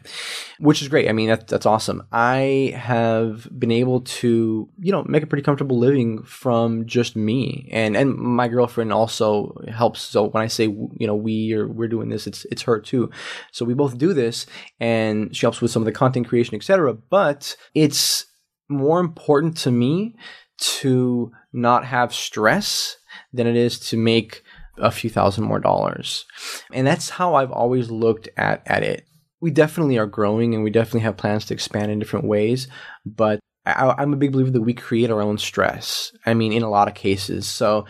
which is great. I mean, that's awesome. I have been able to, make a pretty comfortable living from just me. And my girlfriend also helps. So when I say, we or we're doing this, it's her too. So we both do this, and she helps with some of the content creation, etc. But it's more important to me to not have stress than it is to make a few thousand more dollars. And that's how I've always looked at it. We definitely are growing, and we definitely have plans to expand in different ways, but I'm a big believer that we create our own stress. I mean, in a lot of cases. So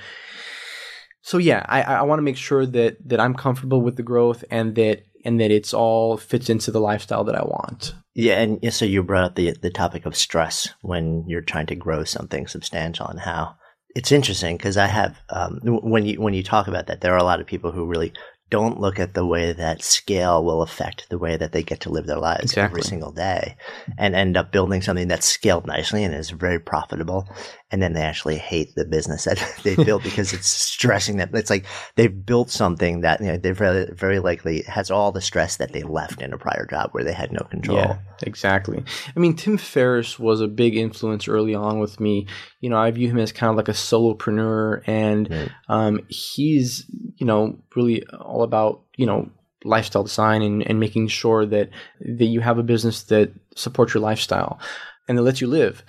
yeah, I want to make sure that I'm comfortable with the growth, and that it's all fits into the lifestyle that I want. Yeah, and so you brought up the topic of stress when you're trying to grow something substantial, and how it's interesting because I have when you talk about that, there are a lot of people who really don't look at the way that scale will affect the way that they get to live their lives every single day, and end up building something that's scaled nicely and is very profitable. And then they actually hate the business that they built because it's stressing them. It's like they've built something that, you know, they very, very likely has all the stress that they left in a prior job where they had no control. Yeah, exactly. I mean, Tim Ferriss was a big influence early on with me. You know, I view him as kind of like a solopreneur, and he's, you know, really all about, you know, lifestyle design and making sure that you have a business that supports your lifestyle and that lets you live.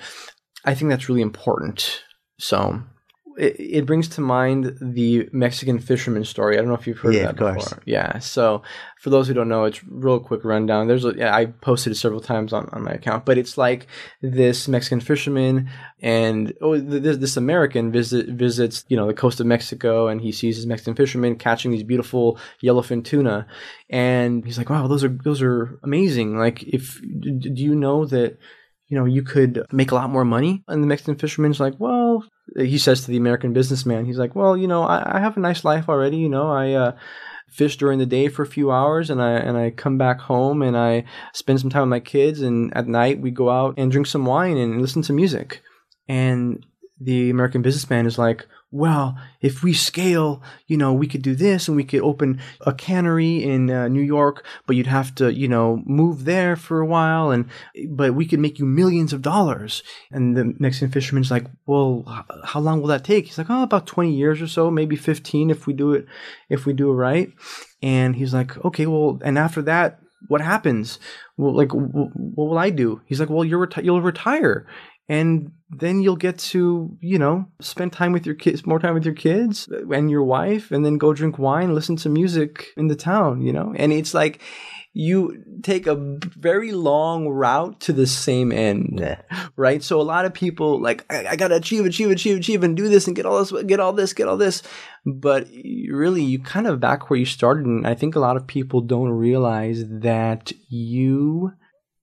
I think that's really important. So it brings to mind the Mexican fisherman story. I don't know if you've heard of that before. Course. Yeah. So for those who don't know, it's real quick rundown. I posted it several times on my account, but it's like this Mexican fisherman and this American visits, you know, the coast of Mexico, and he sees this Mexican fisherman catching these beautiful yellowfin tuna, and he's like, "Wow, those are amazing! Like, do you know that?" You know, you could make a lot more money. And the Mexican fisherman's like, well, he says to the American businessman, he's like, well, you know, I have a nice life already. You know, I fish during the day for a few hours, and I come back home and I spend some time with my kids. And at night we go out and drink some wine and listen to music. And the American businessman is like, well, if we scale, you know, we could do this, and we could open a cannery in New York, but you'd have to, you know, move there for a while, but we could make you millions of dollars. And the Mexican fisherman's like, well, how long will that take? He's like, oh, about 20 years or so, maybe 15 if we do it right. And he's like, okay, well, and after that, what happens? Well, like, what will I do? He's like, well, you'll retire. And then you'll get to, you know, spend time with your kids, more time with your kids and your wife, and then go drink wine, listen to music in the town, you know? And it's like you take a very long route to the same end, right? So a lot of people like, I got to achieve and do this and get all this. But really, you kind of back where you started. And I think a lot of people don't realize that you,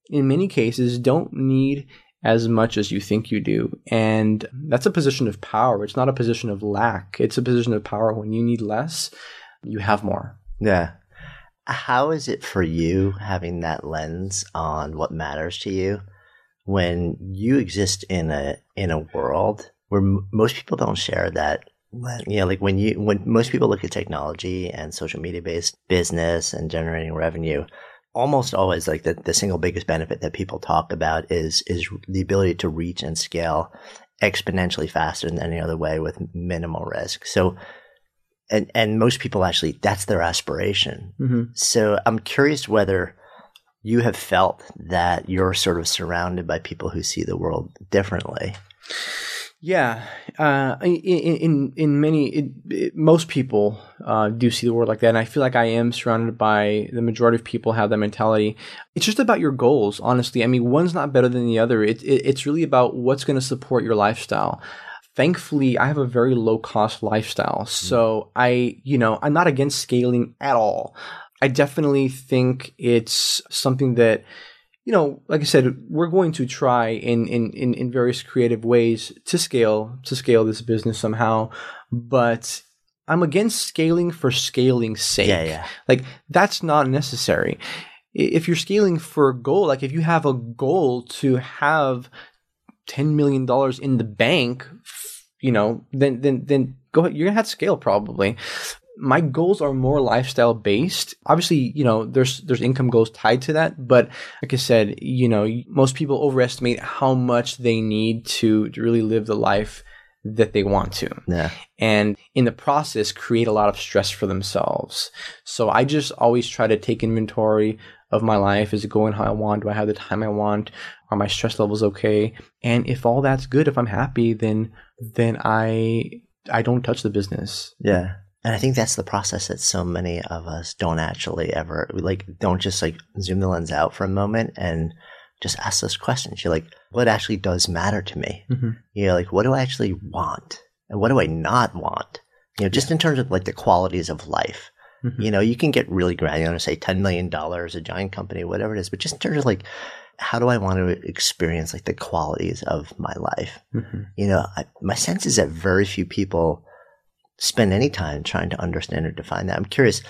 in many cases, don't need as much as you think you do. And that's a position of power. It's not a position of lack. It's a position of power. When you need less, you have more. Yeah. How is it for you having that lens on what matters to you when you exist in a world where most people don't share that? You know, like when most people look at technology and social media based business and generating revenue, almost always, like the single biggest benefit that people talk about is the ability to reach and scale exponentially faster than any other way with minimal risk. So, and most people actually, that's their aspiration. Mm-hmm. So I'm curious whether you have felt that you're sort of surrounded by people who see the world differently. Yeah, most people do see the world like that, and I feel like I am surrounded by the majority of people have that mentality. It's just about your goals, honestly. I mean, one's not better than the other. It's really about what's going to support your lifestyle. Thankfully, I have a very low cost lifestyle, so I'm not against scaling at all. I definitely think it's something that, you know, like I said, we're going to try in various creative ways to scale this business somehow, but I'm against scaling for scaling's sake. Yeah. Like, that's not necessary. If you're scaling for a goal, like if you have a goal to have $10 million in the bank, you know, then go ahead. You're going to have to scale probably. My goals are more lifestyle based. Obviously, you know, there's income goals tied to that. But like I said, you know, most people overestimate how much they need to really live the life that they want to. Yeah. And in the process, create a lot of stress for themselves. So I just always try to take inventory of my life. Is it going how I want? Do I have the time I want? Are my stress levels okay? And if all that's good, if I'm happy, then I don't touch the business. Yeah. And I think that's the process that so many of us don't actually ever, don't just zoom the lens out for a moment and just ask those questions. You're like, what actually does matter to me? Mm-hmm. You know, like, what do I actually want? And what do I not want? You know, just in terms of like the qualities of life. Mm-hmm. You know, you can get really granular and say $10 million, a giant company, whatever it is, but just in terms of like, how do I want to experience like the qualities of my life? Mm-hmm. You know, my sense is that very few people spend any time trying to understand or define that. I'm curious,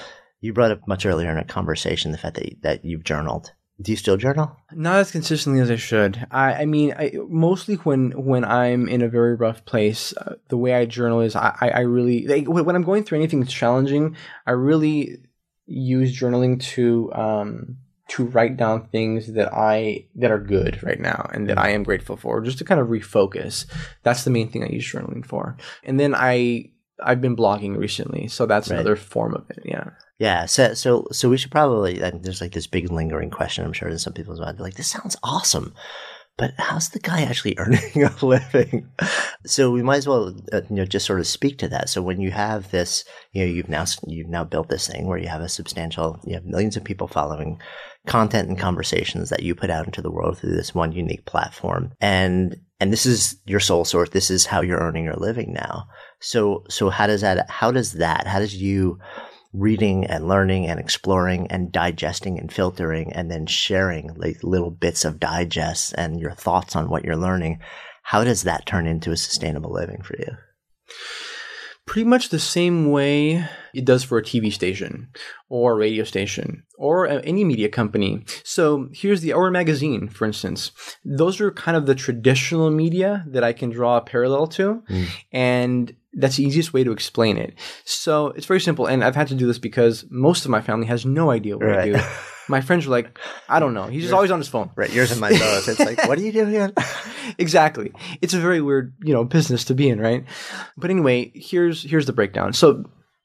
You brought up much earlier in a conversation the fact that you've journaled. Do you still journal? Not as consistently as I should. I mean, mostly when I'm in a very rough place, the way I journal is I really, when I'm going through anything challenging, I really use journaling to write down things that are good right now and that I am grateful for, just to kind of refocus. That's the main thing I use journaling for. And then I've been blogging recently, so that's another form of it. Yeah. Yeah. So we should probably, there's like this big lingering question, I'm sure, in some people's minds, like, this sounds awesome, but how's the guy actually earning a living? So we might as well, just sort of speak to that. So when you have this, you've now built this thing where you have you have millions of people following content and conversations that you put out into the world through this one unique platform. And this is your sole source. This is how you're earning your living now. So how does you reading and learning and exploring and digesting and filtering and then sharing like little bits of digests and your thoughts on what you're learning, how does that turn into a sustainable living for you? Pretty much the same way it does for a TV station or a radio station or any media company. So here's the Hour magazine, for instance. Those are kind of the traditional media that I can draw a parallel to. Mm. And that's the easiest way to explain it. So it's very simple. And I've had to do this because most of my family has no idea what I do. My friends are like, I don't know. He's just always on his phone. Right. Yours and mine both. It's like, what are you doing? Exactly. It's a very weird, business to be in, right? But anyway, here's the breakdown. So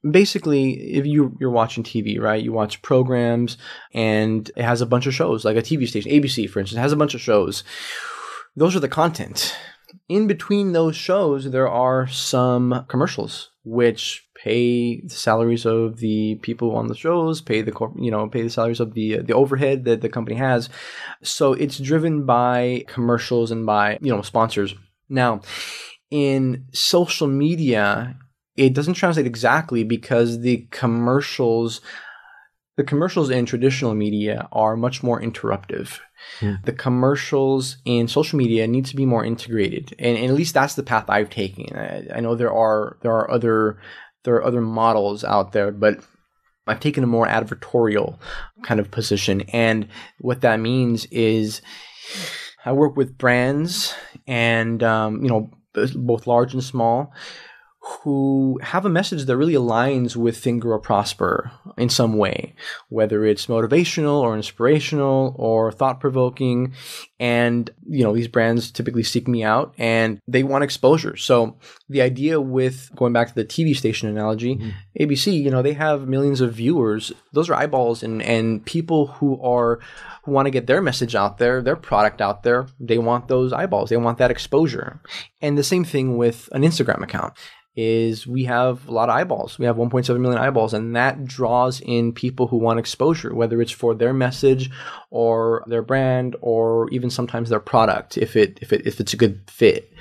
basically, if you're watching TV, right? You watch programs and it has a bunch of shows, like a TV station, ABC, for instance, has a bunch of shows. Those are the content. In between those shows, there are some commercials which pay the salaries of the people on the shows, pay the salaries of the overhead that the company has. So it's driven by commercials and by, sponsors. Now, in social media, it doesn't translate exactly because the commercials in traditional media are much more interruptive. Yeah. The commercials in social media need to be more integrated, and at least that's the path I've taken. I know there are other models out there, but I've taken a more advertorial kind of position, and what that means is I work with brands and both large and small, who have a message that really aligns with Think Grow Prosper in some way, whether it's motivational or inspirational or thought-provoking. And, these brands typically seek me out and they want exposure. So the idea with going back to the TV station analogy, mm-hmm. ABC, they have millions of viewers. Those are eyeballs and people who want to get their message out there, their product out there. They want those eyeballs. They want that exposure. And the same thing with an Instagram account. Is we have a lot of eyeballs. We have 1.7 million eyeballs, and that draws in people who want exposure, whether it's for their message or their brand or even sometimes their product if it's a good fit.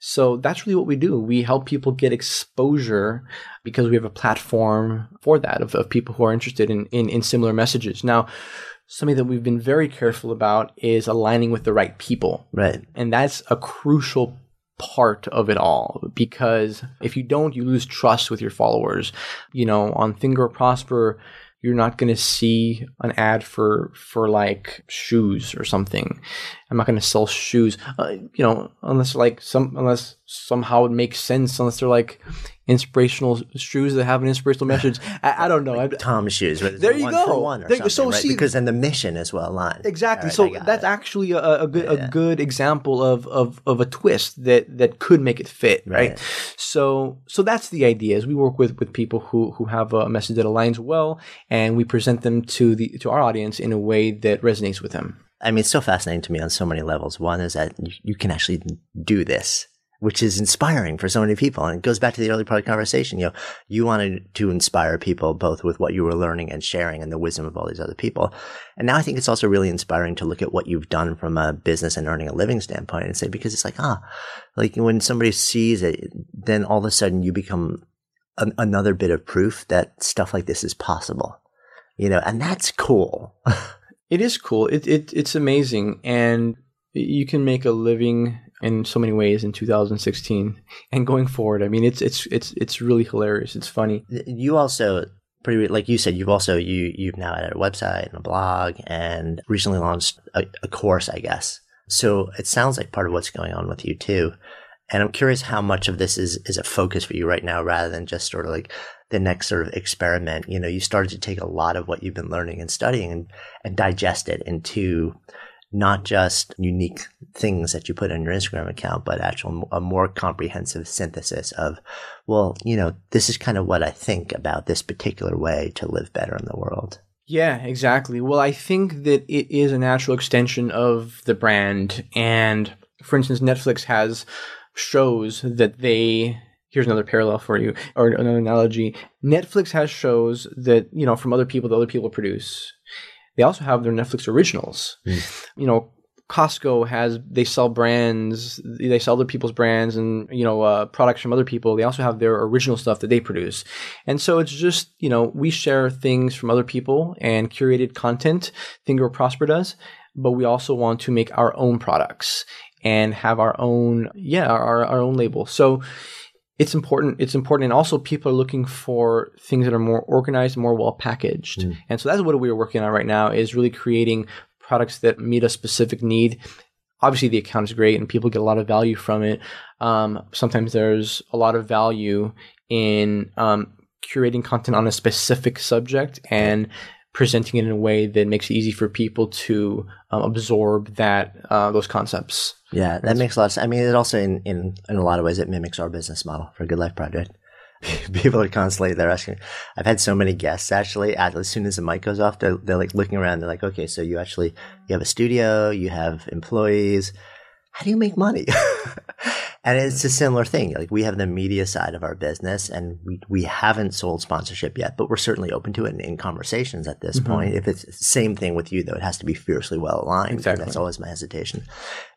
So that's really what we do. We help people get exposure because we have a platform for that of people who are interested in similar messages. Now, something that we've been very careful about is aligning with the right people. Right. And that's a crucial part of it all, because if you don't, you lose trust with your followers. On Think Grow Prosper, you're not going to see an ad for like shoes or something. I'm not going to sell shoes, unless somehow it makes sense, unless they're like inspirational shoes that have an inspirational message. I don't know. Like Tom's shoes. There you go. One or there, so right? See, because then the mission is well aligned. Exactly. Right, so that's actually a good example of a twist that could make it fit, right? So that's the idea. Is we work with people who have a message that aligns well, and we present them to our audience in a way that resonates with them. I mean, it's so fascinating to me on so many levels. One is that you can actually do this, which is inspiring for so many people. And it goes back to the early part of the conversation. You wanted to inspire people both with what you were learning and sharing and the wisdom of all these other people. And now I think it's also really inspiring to look at what you've done from a business and earning a living standpoint and say, because it's like, like when somebody sees it, then all of a sudden you become another bit of proof that stuff like this is possible, and that's cool. It is cool. It's amazing. And you can make a living in so many ways in 2016 and going forward. I mean, it's really hilarious. It's funny. You also pretty, like you said, you've also, you've now added a website and a blog and recently launched a course, I guess. So it sounds like part of what's going on with you too. And I'm curious how much of this is a focus for you right now, rather than just sort of like the next sort of experiment. You know, you started to take a lot of what you've been learning and studying and digest it into not just unique things that you put on your Instagram account, but actual a more comprehensive synthesis of, well, you know, this is kind of what I think about this particular way to live better in the world. Yeah, exactly. Well, I think that it is a natural extension of the brand. And for instance, Netflix has shows that they, here's another parallel for you, or another analogy. Netflix has shows that, you know, from other people that other people produce. They also have their Netflix originals. You know, Costco has, they sell brands, they sell other people's brands and, you know, products from other people. They also have their original stuff that they produce. And so it's just, you know, we share things from other people and curated content, Think Grow Prosper does, but we also want to make our own products and have our own, our own label. So it's important. It's important. And also people are looking for things that are more organized, more well packaged. And so that's what we are working on right now, is really creating products that meet a specific need. Obviously the account is great and people get a lot of value from it. Sometimes there's a lot of value in curating content on a specific subject and presenting it in a way that makes it easy for people to absorb that those concepts. Yeah, that makes a lot of sense. I mean, it also, in a lot of ways, it mimics our business model for Good Life Project. People are constantly, they're asking, I've had so many guests actually, as soon as the mic goes off, they're like looking around, they're like, okay, so you have a studio, you have employees, how do you make money? And it's a similar thing. Like, we have the media side of our business and we haven't sold sponsorship yet, but we're certainly open to it in conversations at this point. If it's the same thing with you, though, it has to be fiercely well aligned. Exactly. That's always my hesitation.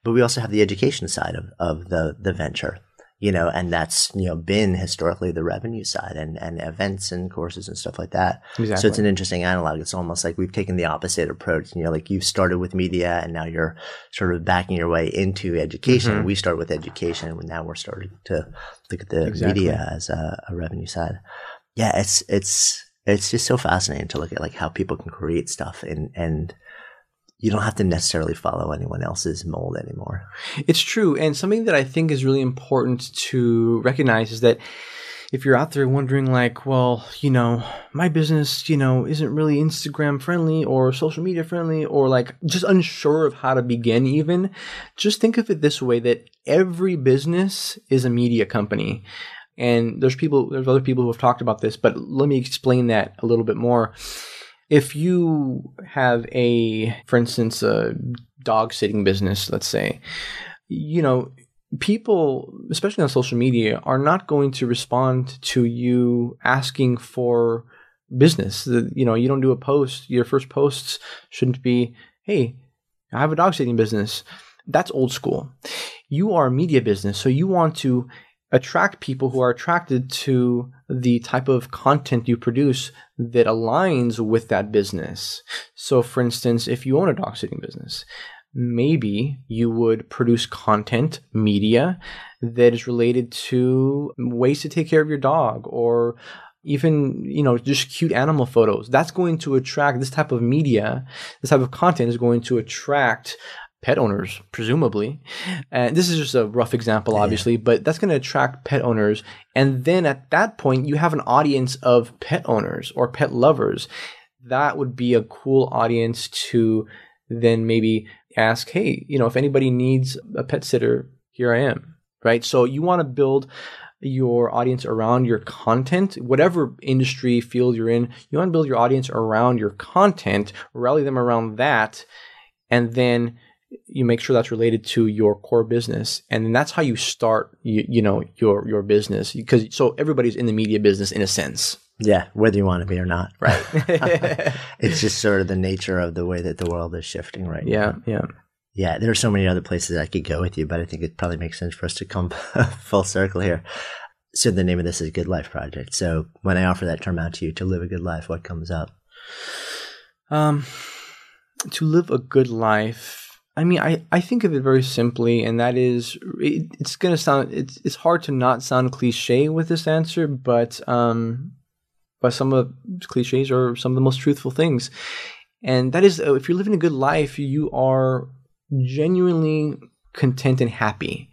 But we also have the education side of the venture, you know, and that's, you know, been historically the revenue side and events and courses and stuff like that. Exactly. So it's an interesting analog. It's almost like we've taken the opposite approach. You know, like you've started with media and now you're sort of backing your way into education. We started with education and now we're starting to look at the media as a revenue side. Yeah, it's just so fascinating to look at, like, how people can create stuff and you don't have to necessarily follow anyone else's mold anymore. It's true. And something that I think is really important to recognize is that if you're out there wondering, like, well, you know, my business, you know, isn't really Instagram friendly or social media friendly, or like just unsure of how to begin even, just think of it this way, that every business is a media company. And there's other people who have talked about this, but let me explain that a little bit more. If you have for instance, a dog sitting business, let's say, you know, people, especially on social media, are not going to respond to you asking for business. You know, you don't do a post. Your first posts shouldn't be, hey, I have a dog sitting business. That's old school. You are a media business, so you want to attract people who are attracted to the type of content you produce that aligns with that business. So for instance, if you own a dog sitting business, maybe you would produce content, media, that is related to ways to take care of your dog, or even, you know, just cute animal photos. That's going to attract this type of media. This type of content is going to attract pet owners, presumably. And this is just a rough example, obviously, but that's going to attract pet owners. And then at that point, you have an audience of pet owners or pet lovers. That would be a cool audience to then maybe ask, hey, you know, if anybody needs a pet sitter, here I am, right? So you want to build your audience around your content. Whatever industry, field you're in, you want to build your audience around your content, rally them around that, and then you make sure that's related to your core business. And then that's how you start, you know, your business, because so everybody's in the media business in a sense. Yeah. Whether you want to be or not. Right. It's just sort of the nature of the way that the world is shifting right now. Yeah. Yeah. Yeah. There are so many other places I could go with you, but I think it probably makes sense for us to come full circle here. So the name of this is Good Life Project. So when I offer that term out to you, to live a good life, what comes up? To live a good life. I mean, I think of it very simply, and that is, it's going to sound, it's hard to not sound cliche with this answer, but by some of the cliches or some of the most truthful things. And that is, if you're living a good life, you are genuinely content and happy.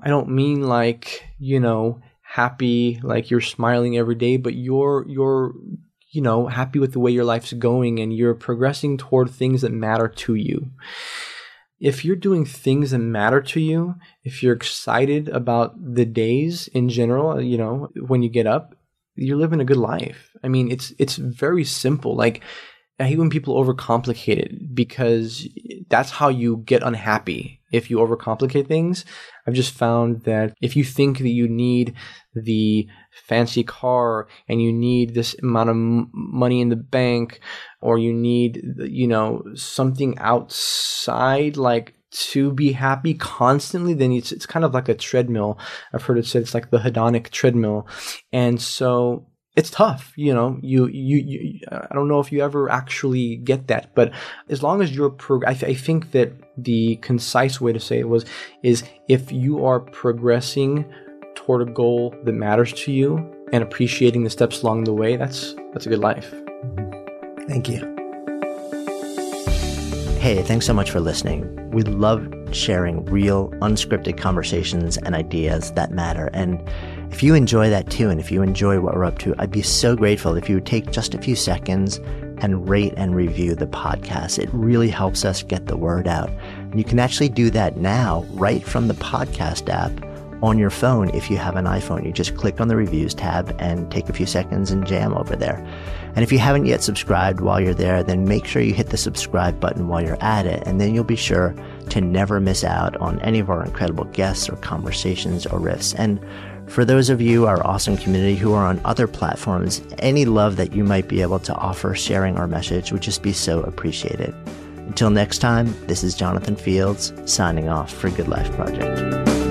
I don't mean like, you know, happy, like you're smiling every day, but you're, you know, happy with the way your life's going and you're progressing toward things that matter to you. If you're doing things that matter to you, if you're excited about the days in general, you know, when you get up, you're living a good life. I mean, it's very simple. Like, I hate when people overcomplicate it because that's how you get unhappy. If you overcomplicate things, I've just found that if you think that you need the fancy car and you need this amount of money in the bank, or you need, you know, something outside, like to be happy constantly, then it's kind of like a treadmill. I've heard it said it's like the hedonic treadmill. And so it's tough, you know, you I don't know if you ever actually get that, but as long as you're, I think that the concise way to say it is if you are progressing toward a goal that matters to you and appreciating the steps along the way, that's a good life. Thank you. Hey, thanks so much for listening. We love sharing real, unscripted conversations and ideas that matter. And if you enjoy that too, and if you enjoy what we're up to, I'd be so grateful if you would take just a few seconds and rate and review the podcast. It really helps us get the word out. And you can actually do that now right from the podcast app on your phone if you have an iPhone. You just click on the reviews tab and take a few seconds and jam over there. And if you haven't yet subscribed while you're there, then make sure you hit the subscribe button while you're at it, and then you'll be sure to never miss out on any of our incredible guests or conversations or riffs. And for those of you, our awesome community who are on other platforms, any love that you might be able to offer sharing our message would just be so appreciated. Until next time, this is Jonathan Fields signing off for Good Life Project.